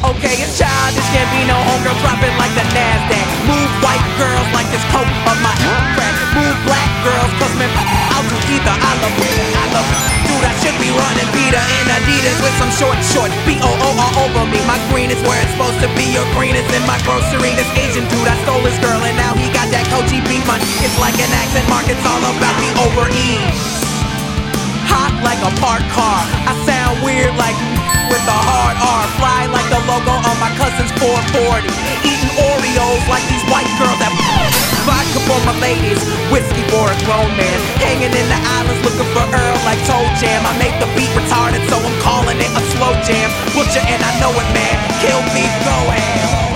Okay, it's childish, can't be no homegirl dropping like the Nasdaq. Move white girls like this coat of my crack. Move black girls, cause man, I'll do either. I love dude, I should be running Peter in Adidas with some short B-O-O all over me. My green is where it's supposed to be, your green is in my grocery. This Asian dude, I stole his girl and now he got that Koji beef money. It's like an accent mark, it's all about the over E. Hot like a parked car, I sound weird like with a hard R. Fly like the logo on my cousin's 440. Eating Oreos like these white girls that vodka for my ladies, whiskey for a grown man. Hanging in the islands looking for Earl like Toe Jam. I make the beat retarded so I'm calling it a slow jam. Butcher and I know it, man, kill me, go ham.